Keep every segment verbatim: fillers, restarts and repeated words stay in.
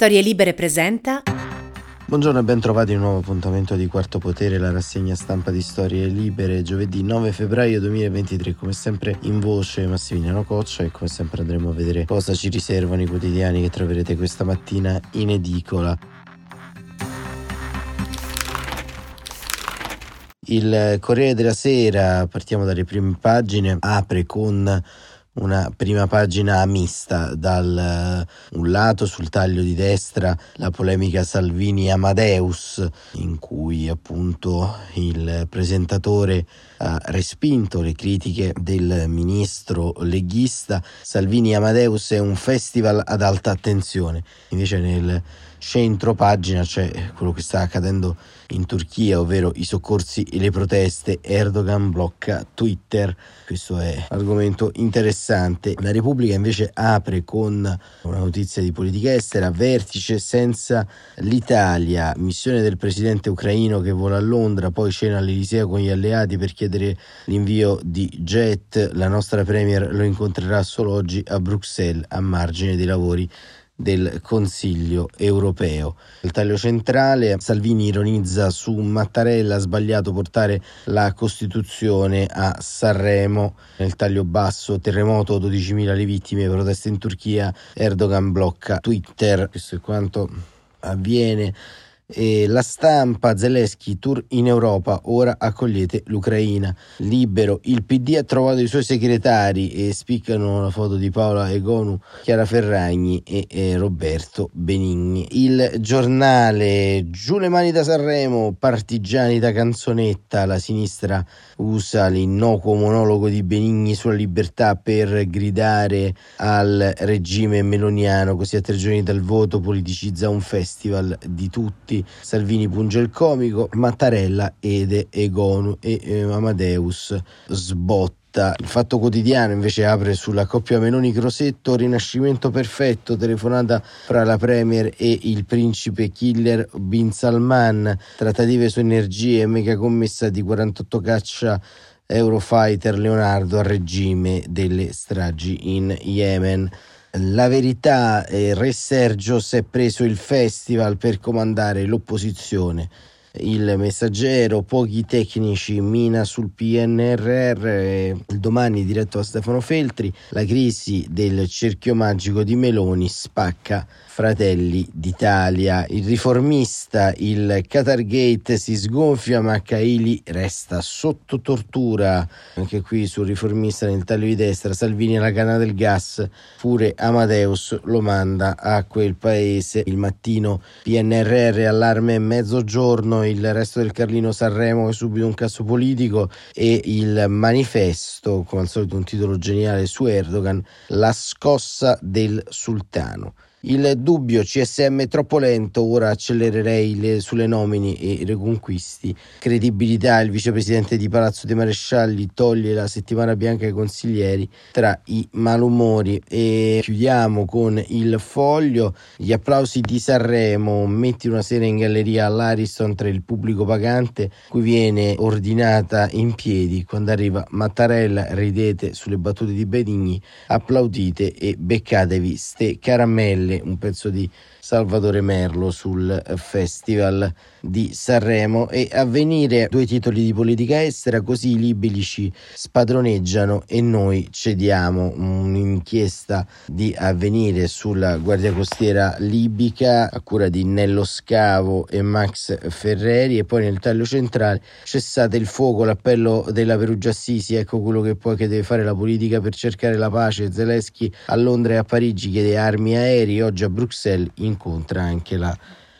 Storie Libere presenta. Buongiorno e ben trovati in un nuovo appuntamento di Quarto Potere, la rassegna stampa di Storie Libere, giovedì nove febbraio duemilaventitré. Come sempre in voce Massimiliano Coccia e come sempre andremo a vedere cosa ci riservano i quotidiani che troverete questa mattina in edicola. Il Corriere della Sera, partiamo dalle prime pagine, apre con una prima pagina mista. Dal un lato, sul taglio di destra, la polemica Salvini Amadeus, in cui appunto il presentatore ha respinto le critiche del ministro leghista. Salvini Amadeus è un festival ad alta attenzione. Invece nel centro pagina c'è quello che sta accadendo in Turchia, ovvero i soccorsi e le proteste, Erdogan blocca Twitter. Questo è argomento interessante. La Repubblica invece apre con una notizia di politica estera, vertice senza l'Italia, missione del presidente ucraino che vola a Londra, poi cena all'Eliseo con gli alleati per chiedere l'invio di jet. La nostra premier lo incontrerà solo oggi a Bruxelles a margine dei lavori del Consiglio europeo. Il taglio centrale, Salvini ironizza su Mattarella, ha sbagliato portare la Costituzione a Sanremo. Nel taglio basso, terremoto, dodicimila le vittime, proteste in Turchia, Erdogan blocca Twitter. Questo è quanto avviene. E la Stampa, Zelensky tour in Europa, ora accogliete l'Ucraina. Libero, il P D ha trovato i suoi segretari e spiccano la foto di Paola Egonu, Chiara Ferragni e, e Roberto Benigni. Il Giornale, giù le mani da Sanremo, partigiani da canzonetta, la sinistra usa l'innocuo monologo di Benigni sulla libertà per gridare al regime meloniano. Così a tre giorni dal voto politicizza un festival di tutti. Salvini punge il comico, Mattarella ed Egonu e eh, Amadeus sbotta. Il Fatto Quotidiano invece apre sulla coppia Meloni-Crosetto, rinascimento perfetto, telefonata fra la premier e il principe killer Bin Salman, trattative su energie, mega commessa di quarantotto caccia Eurofighter Leonardo al regime delle stragi in Yemen. La Verità, eh, Re Sergio si è preso il festival per comandare l'opposizione. Il Messaggero, pochi tecnici, mina sul P N R R. Il Domani, diretto a Stefano Feltri, la crisi del cerchio magico di Meloni spacca Fratelli d'Italia. Il Riformista, il Qatargate si sgonfia ma Caeli resta sotto tortura. Anche qui sul Riformista, nel taglio di destra, Salvini alla canna del gas, pure Amadeus lo manda a quel paese. Il Mattino, P N R R allarme mezzogiorno, il resto del Carlino, Sanremo è subito un caso politico. E il Manifesto, come al solito un titolo geniale su Erdogan, la scossa del sultano. Il Dubbio, C S M troppo lento, ora accelererei le, sulle nomini e reconquisti. Credibilità, il vicepresidente di Palazzo dei Marescialli toglie la settimana bianca ai consiglieri, tra i malumori. E chiudiamo con Il Foglio, gli applausi di Sanremo, metti una sera in galleria all'Ariston tra il pubblico pagante, cui viene ordinata in piedi, quando arriva Mattarella ridete sulle battute di Benigni, applaudite e beccatevi ste caramelle. Un pezzo di Salvatore Merlo sul Festival di Sanremo. E Avvenire, due titoli di politica estera, così i libici spadroneggiano e noi cediamo, un'inchiesta di Avvenire sulla guardia costiera libica a cura di Nello Scavo e Max Ferreri. E poi nel taglio centrale, cessate il fuoco, l'appello della Perugia Assisi, ecco quello che poi che deve fare la politica per cercare la pace. Zelensky a Londra e a Parigi chiede armi aeree, oggi a Bruxelles incontra anche la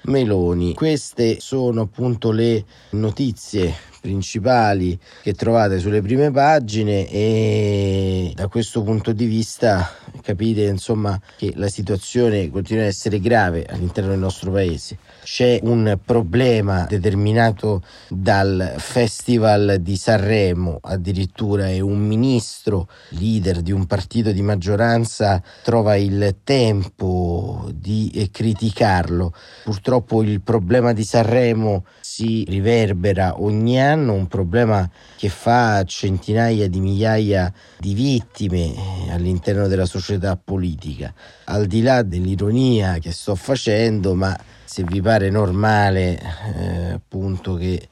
Meloni. Queste sono appunto le notizie principali che trovate sulle prime pagine e da questo punto di vista capite insomma che la situazione continua ad essere grave all'interno del nostro paese. C'è un problema determinato dal Festival di Sanremo, addirittura è un ministro, leader di un partito di maggioranza, trova il tempo di criticarlo. Purtroppo il problema di Sanremo si riverbera ogni anno hanno un problema che fa centinaia di migliaia di vittime all'interno della società politica. Al di là dell'ironia che sto facendo, ma se vi pare normale eh, appunto che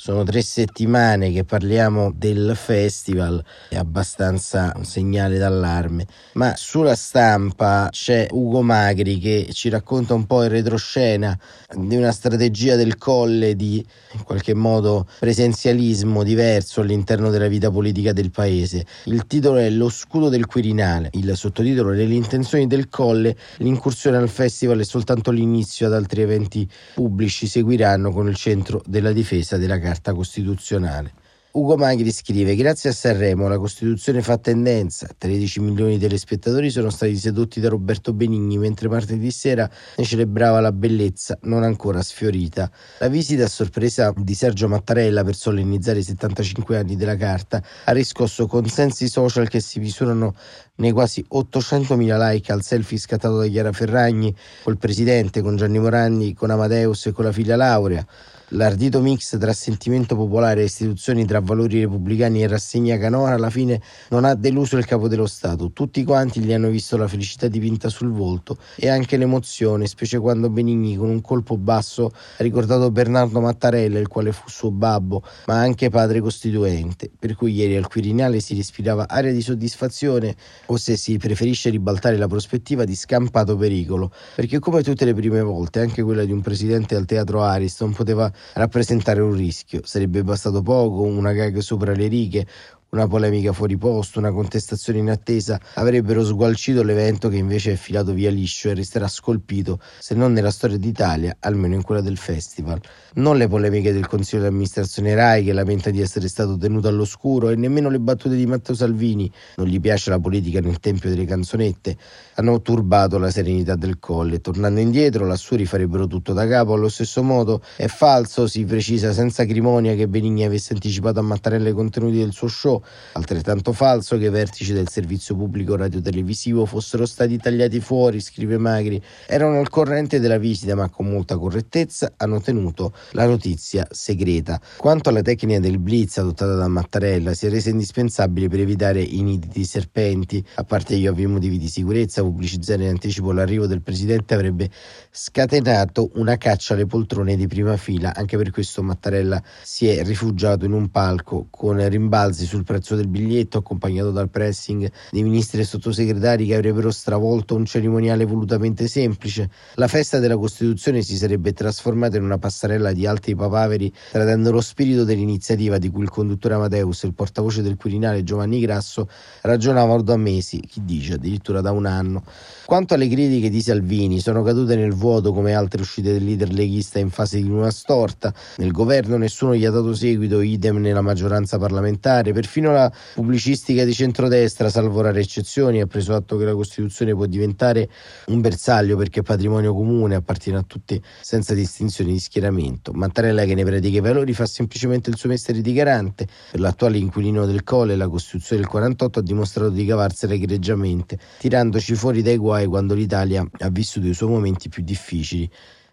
sono tre settimane che parliamo del festival, è abbastanza un segnale d'allarme. Ma sulla stampa c'è Ugo Magri che ci racconta un po' in retroscena di una strategia del Colle di in qualche modo presenzialismo diverso all'interno della vita politica del paese. Il titolo è Lo scudo del Quirinale, il sottotitolo Le intenzioni del Colle, l'incursione al festival è soltanto l'inizio, ad altri eventi pubblici seguiranno con il centro della difesa della Carta costituzionale. Ugo Magri scrive: grazie a Sanremo la Costituzione fa tendenza, tredici milioni di telespettatori sono stati sedotti da Roberto Benigni mentre martedì sera ne celebrava la bellezza non ancora sfiorita. La visita a sorpresa di Sergio Mattarella per solennizzare i settantacinque anni della Carta ha riscosso consensi social che si misurano nei quasi ottocentomila like al selfie scattato da Chiara Ferragni col presidente, con Gianni Morandi, con Amadeus e con la figlia Laura. L'ardito mix tra sentimento popolare e istituzioni, tra valori repubblicani e rassegna canora, alla fine non ha deluso il capo dello Stato. Tutti quanti gli hanno visto la felicità dipinta sul volto e anche l'emozione, specie quando Benigni con un colpo basso ha ricordato Bernardo Mattarella, il quale fu suo babbo, ma anche padre costituente, per cui ieri al Quirinale si respirava aria di soddisfazione, o se si preferisce ribaltare la prospettiva di scampato pericolo, perché come tutte le prime volte anche quella di un presidente al teatro Ariston poteva rappresentare un rischio. Sarebbe bastato poco, una gag sopra le righe, una polemica fuori posto, una contestazione inattesa avrebbero sgualcito l'evento, che invece è filato via liscio e resterà scolpito, se non nella storia d'Italia, almeno in quella del festival. Non le polemiche del consiglio di amministrazione Rai, che lamenta di essere stato tenuto all'oscuro, e nemmeno le battute di Matteo Salvini, non gli piace la politica nel tempio delle canzonette, hanno turbato la serenità del Colle. Tornando indietro, lassù rifarebbero tutto da capo allo stesso modo. È falso, si precisa senza acrimonia, che Benigni avesse anticipato a Mattarella i contenuti del suo show. Altrettanto falso che i vertici del servizio pubblico radiotelevisivo fossero stati tagliati fuori, scrive Magri. Erano al corrente della visita, ma con molta correttezza hanno tenuto la notizia segreta. Quanto alla tecnica del blitz adottata da Mattarella, si è resa indispensabile per evitare i nidi di serpenti. A parte gli ovvi motivi di sicurezza, pubblicizzare in anticipo l'arrivo del presidente avrebbe scatenato una caccia alle poltrone di prima fila. Anche per questo Mattarella si è rifugiato in un palco, con rimbalzi sul prezzo del biglietto, accompagnato dal pressing dei ministri e sottosegretari che avrebbero stravolto un cerimoniale volutamente semplice. La festa della Costituzione si sarebbe trasformata in una passerella di alti papaveri, tradendo lo spirito dell'iniziativa di cui il conduttore Amadeus e il portavoce del Quirinale Giovanni Grasso ragionavano da mesi, chi dice addirittura da un anno. Quanto alle critiche di Salvini, sono cadute nel vuoto come altre uscite del leader leghista in fase di una storta. Nel governo nessuno gli ha dato seguito, idem nella maggioranza parlamentare. Perfino Fino alla pubblicistica di centrodestra, salvo rare eccezioni, ha preso atto che la Costituzione può diventare un bersaglio perché è patrimonio comune, appartiene a tutti senza distinzione di schieramento. Mattarella, che ne predica i valori, fa semplicemente il suo mestiere di garante. Per l'attuale inquilino del Colle la Costituzione del quarantotto ha dimostrato di cavarsela egregiamente, tirandoci fuori dai guai quando l'Italia ha vissuto i suoi momenti più difficili.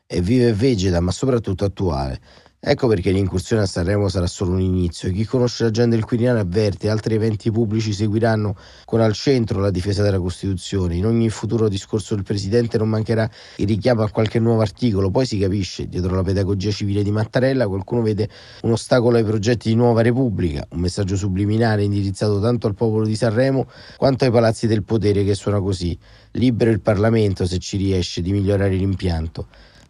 È viva e vegeta, ma soprattutto attuale. Ecco perché l'incursione a Sanremo sarà solo un inizio. Chi conosce l'agenda del Quirinale avverte, altri eventi pubblici seguiranno con al centro la difesa della Costituzione. In ogni futuro discorso del Presidente non mancherà il richiamo a qualche nuovo articolo. Poi si capisce, dietro la pedagogia civile di Mattarella qualcuno vede un ostacolo ai progetti di Nuova Repubblica, un messaggio subliminale indirizzato tanto al popolo di Sanremo quanto ai palazzi del potere, che suona così: libero il Parlamento, se ci riesce, di migliorare l'impianto.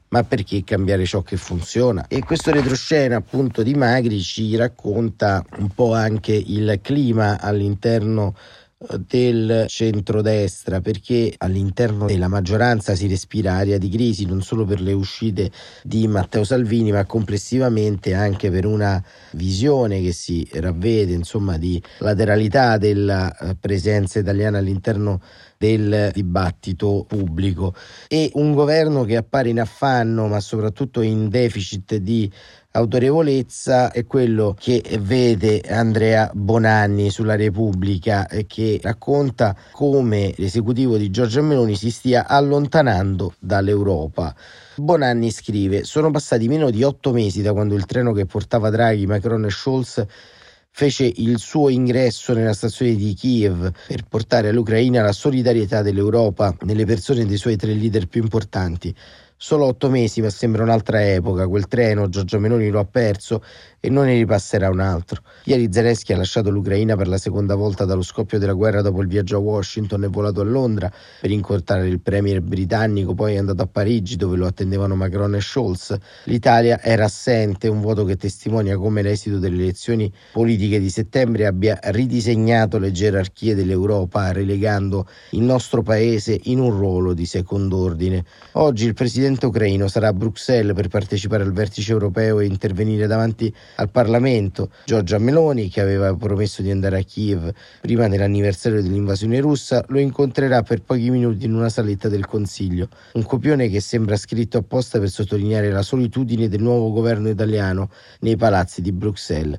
Ma perché cambiare ciò che funziona? E questo retroscena appunto di Magri ci racconta un po' anche il clima all'interno del centrodestra, perché all'interno della maggioranza si respira aria di crisi, non solo per le uscite di Matteo Salvini, ma complessivamente anche per una visione che si ravvede, insomma, di lateralità della presenza italiana all'interno del dibattito pubblico, e un governo che appare in affanno ma soprattutto in deficit di autorevolezza è quello che vede Andrea Bonanni sulla Repubblica, che racconta come l'esecutivo di Giorgia Meloni si stia allontanando dall'Europa. Bonanni scrive: sono passati meno di otto mesi da quando il treno che portava Draghi, Macron e Scholz fece il suo ingresso nella stazione di Kiev per portare all'Ucraina la solidarietà dell'Europa nelle persone dei suoi tre leader più importanti. Solo otto mesi, ma sembra un'altra epoca. Quel treno Giorgia Meloni lo ha perso e non ne ripasserà un altro. Ieri Zelensky ha lasciato l'Ucraina per la seconda volta dallo scoppio della guerra dopo il viaggio a Washington, e volato a Londra per incontrare il premier britannico, poi è andato a Parigi dove lo attendevano Macron e Scholz. L'Italia era assente, un voto che testimonia come l'esito delle elezioni politiche di settembre abbia ridisegnato le gerarchie dell'Europa, relegando il nostro paese in un ruolo di secondo ordine. Oggi il presidente Il presidente ucraino sarà a Bruxelles per partecipare al vertice europeo e intervenire davanti al Parlamento. Giorgia Meloni, che aveva promesso di andare a Kiev prima dell'anniversario dell'invasione russa, lo incontrerà per pochi minuti in una saletta del Consiglio. Un copione che sembra scritto apposta per sottolineare la solitudine del nuovo governo italiano nei palazzi di Bruxelles.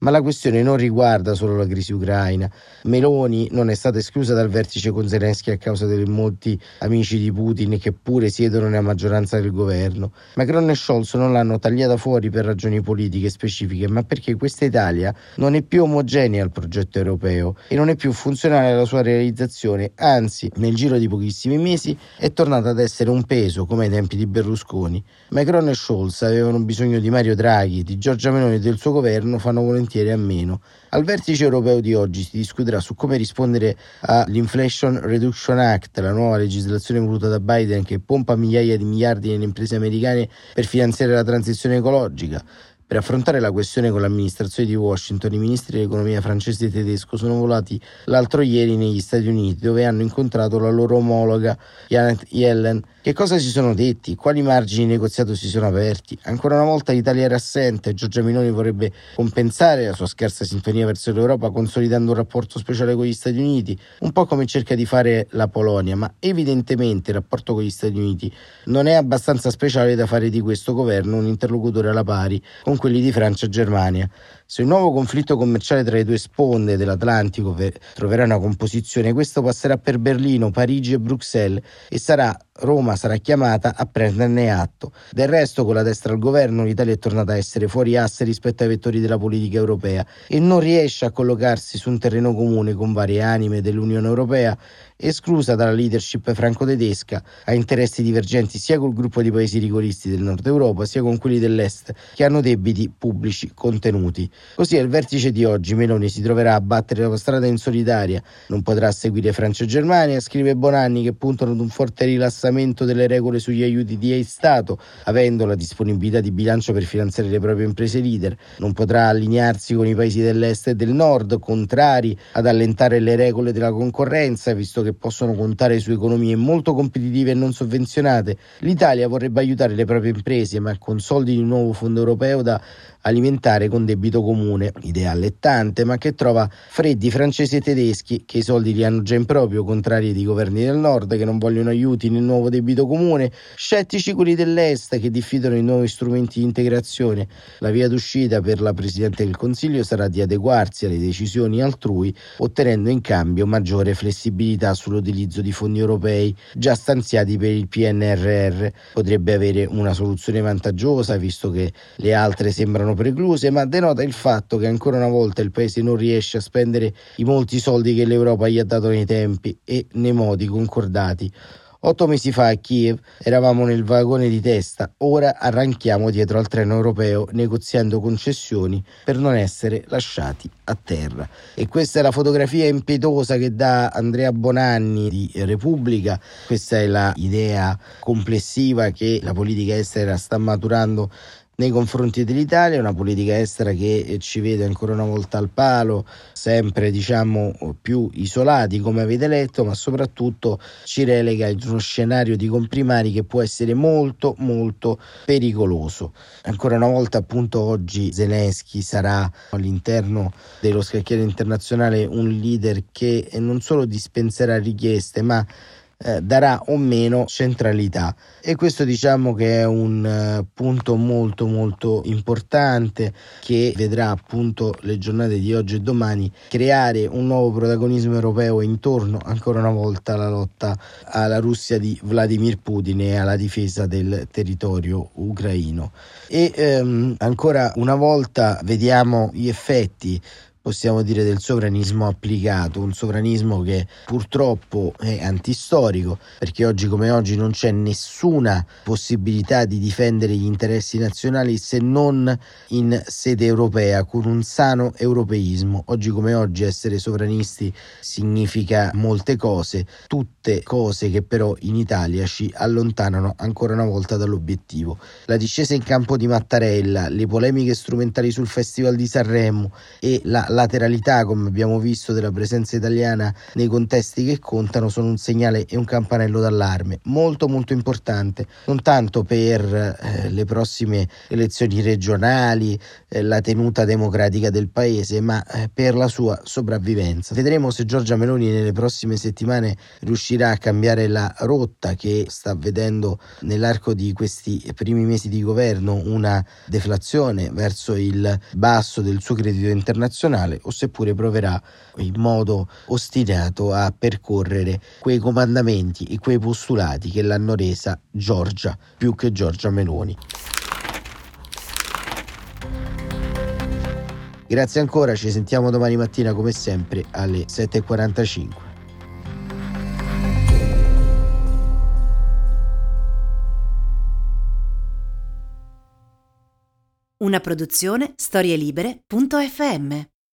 Ma la questione non riguarda solo la crisi ucraina. Meloni non è stata esclusa dal vertice con Zelensky a causa dei molti amici di Putin che pure siedono nella maggioranza del governo. Macron e Scholz non l'hanno tagliata fuori per ragioni politiche specifiche, ma perché questa Italia non è più omogenea al progetto europeo e non è più funzionale alla sua realizzazione, anzi nel giro di pochissimi mesi è tornata ad essere un peso come ai tempi di Berlusconi. Macron e Scholz avevano bisogno di Mario Draghi, di Giorgia Meloni e del suo governo, fanno volentieri a meno. Al vertice europeo di oggi si discuterà su come rispondere all'Inflation Reduction Act, la nuova legislazione voluta da Biden che pompa migliaia di miliardi nelle imprese americane per finanziare la transizione ecologica. Per affrontare la questione con l'amministrazione di Washington, i ministri dell'economia francese e tedesco sono volati l'altro ieri negli Stati Uniti, dove hanno incontrato la loro omologa Janet Yellen. Che cosa si sono detti? Quali margini di negoziato si sono aperti? Ancora una volta l'Italia era assente e Giorgia Meloni vorrebbe compensare la sua scarsa sintonia verso l'Europa consolidando un rapporto speciale con gli Stati Uniti, un po' come cerca di fare la Polonia, ma evidentemente il rapporto con gli Stati Uniti non è abbastanza speciale da fare di questo governo un interlocutore alla pari con quelli di Francia e Germania. Se un nuovo conflitto commerciale tra le due sponde dell'Atlantico troverà una composizione, questo passerà per Berlino, Parigi e Bruxelles e sarà Roma sarà chiamata a prenderne atto. Del resto, con la destra al governo, l'Italia è tornata a essere fuori asse rispetto ai vettori della politica europea e non riesce a collocarsi su un terreno comune con varie anime dell'Unione Europea, esclusa dalla leadership franco-tedesca, a interessi divergenti sia col gruppo di paesi rigoristi del nord Europa sia con quelli dell'est che hanno debiti pubblici contenuti. Così al vertice di oggi Meloni si troverà a battere la strada in solitaria, non potrà seguire Francia e Germania, scrive Bonanni, che puntano ad un forte rilassamento delle regole sugli aiuti di Stato, avendo la disponibilità di bilancio per finanziare le proprie imprese leader, non potrà allinearsi con i paesi dell'est e del nord, contrari ad allentare le regole della concorrenza, visto che possono contare su economie molto competitive e non sovvenzionate. L'Italia vorrebbe aiutare le proprie imprese, ma con soldi di un nuovo fondo europeo da alimentare con debito comune, idea allettante ma che trova freddi francesi e tedeschi che i soldi li hanno già in proprio, contrari di governi del nord che non vogliono aiuti nel nuovo debito comune, scettici quelli dell'est che diffidano i nuovi strumenti di integrazione. La via d'uscita per la Presidente del Consiglio sarà di adeguarsi alle decisioni altrui, ottenendo in cambio maggiore flessibilità sull'utilizzo di fondi europei già stanziati per il P N R R. Potrebbe avere una soluzione vantaggiosa visto che le altre sembrano precluse, ma denota il fatto che ancora una volta il paese non riesce a spendere i molti soldi che l'Europa gli ha dato nei tempi e nei modi concordati. Otto mesi fa a Kiev eravamo nel vagone di testa, ora arranchiamo dietro al treno europeo negoziando concessioni per non essere lasciati a terra. E questa è la fotografia impietosa che dà Andrea Bonanni di Repubblica. Questa è l'idea complessiva che la politica estera sta maturando nei confronti dell'Italia, una politica estera che ci vede ancora una volta al palo, sempre diciamo più isolati come avete letto, ma soprattutto ci relega in uno scenario di comprimari che può essere molto molto pericoloso. Ancora una volta appunto oggi Zelensky sarà all'interno dello scacchiere internazionale un leader che non solo dispenserà richieste ma Eh, darà o meno centralità, e questo diciamo che è un eh, punto molto molto importante che vedrà appunto le giornate di oggi e domani creare un nuovo protagonismo europeo intorno ancora una volta alla lotta alla Russia di Vladimir Putin e alla difesa del territorio ucraino. E ehm, ancora una volta vediamo gli effetti, possiamo dire, del sovranismo applicato, un sovranismo che purtroppo è antistorico, perché oggi come oggi non c'è nessuna possibilità di difendere gli interessi nazionali se non in sede europea, con un sano europeismo. Oggi come oggi essere sovranisti significa molte cose, tutte cose che però in Italia ci allontanano ancora una volta dall'obiettivo. La discesa in campo di Mattarella, le polemiche strumentali sul Festival di Sanremo e la lateralità, come abbiamo visto, della presenza italiana nei contesti che contano sono un segnale e un campanello d'allarme molto molto importante, non tanto per eh, le prossime elezioni regionali, eh, la tenuta democratica del paese, ma eh, per la sua sopravvivenza. Vedremo se Giorgia Meloni nelle prossime settimane riuscirà a cambiare la rotta che sta vedendo nell'arco di questi primi mesi di governo una deflazione verso il basso del suo credito internazionale, o seppure proverà in modo ostinato a percorrere quei comandamenti e quei postulati che l'hanno resa Giorgia più che Giorgia Meloni. Grazie ancora, ci sentiamo domani mattina come sempre alle sette e quarantacinque. Una produzione storielibere punto effe emme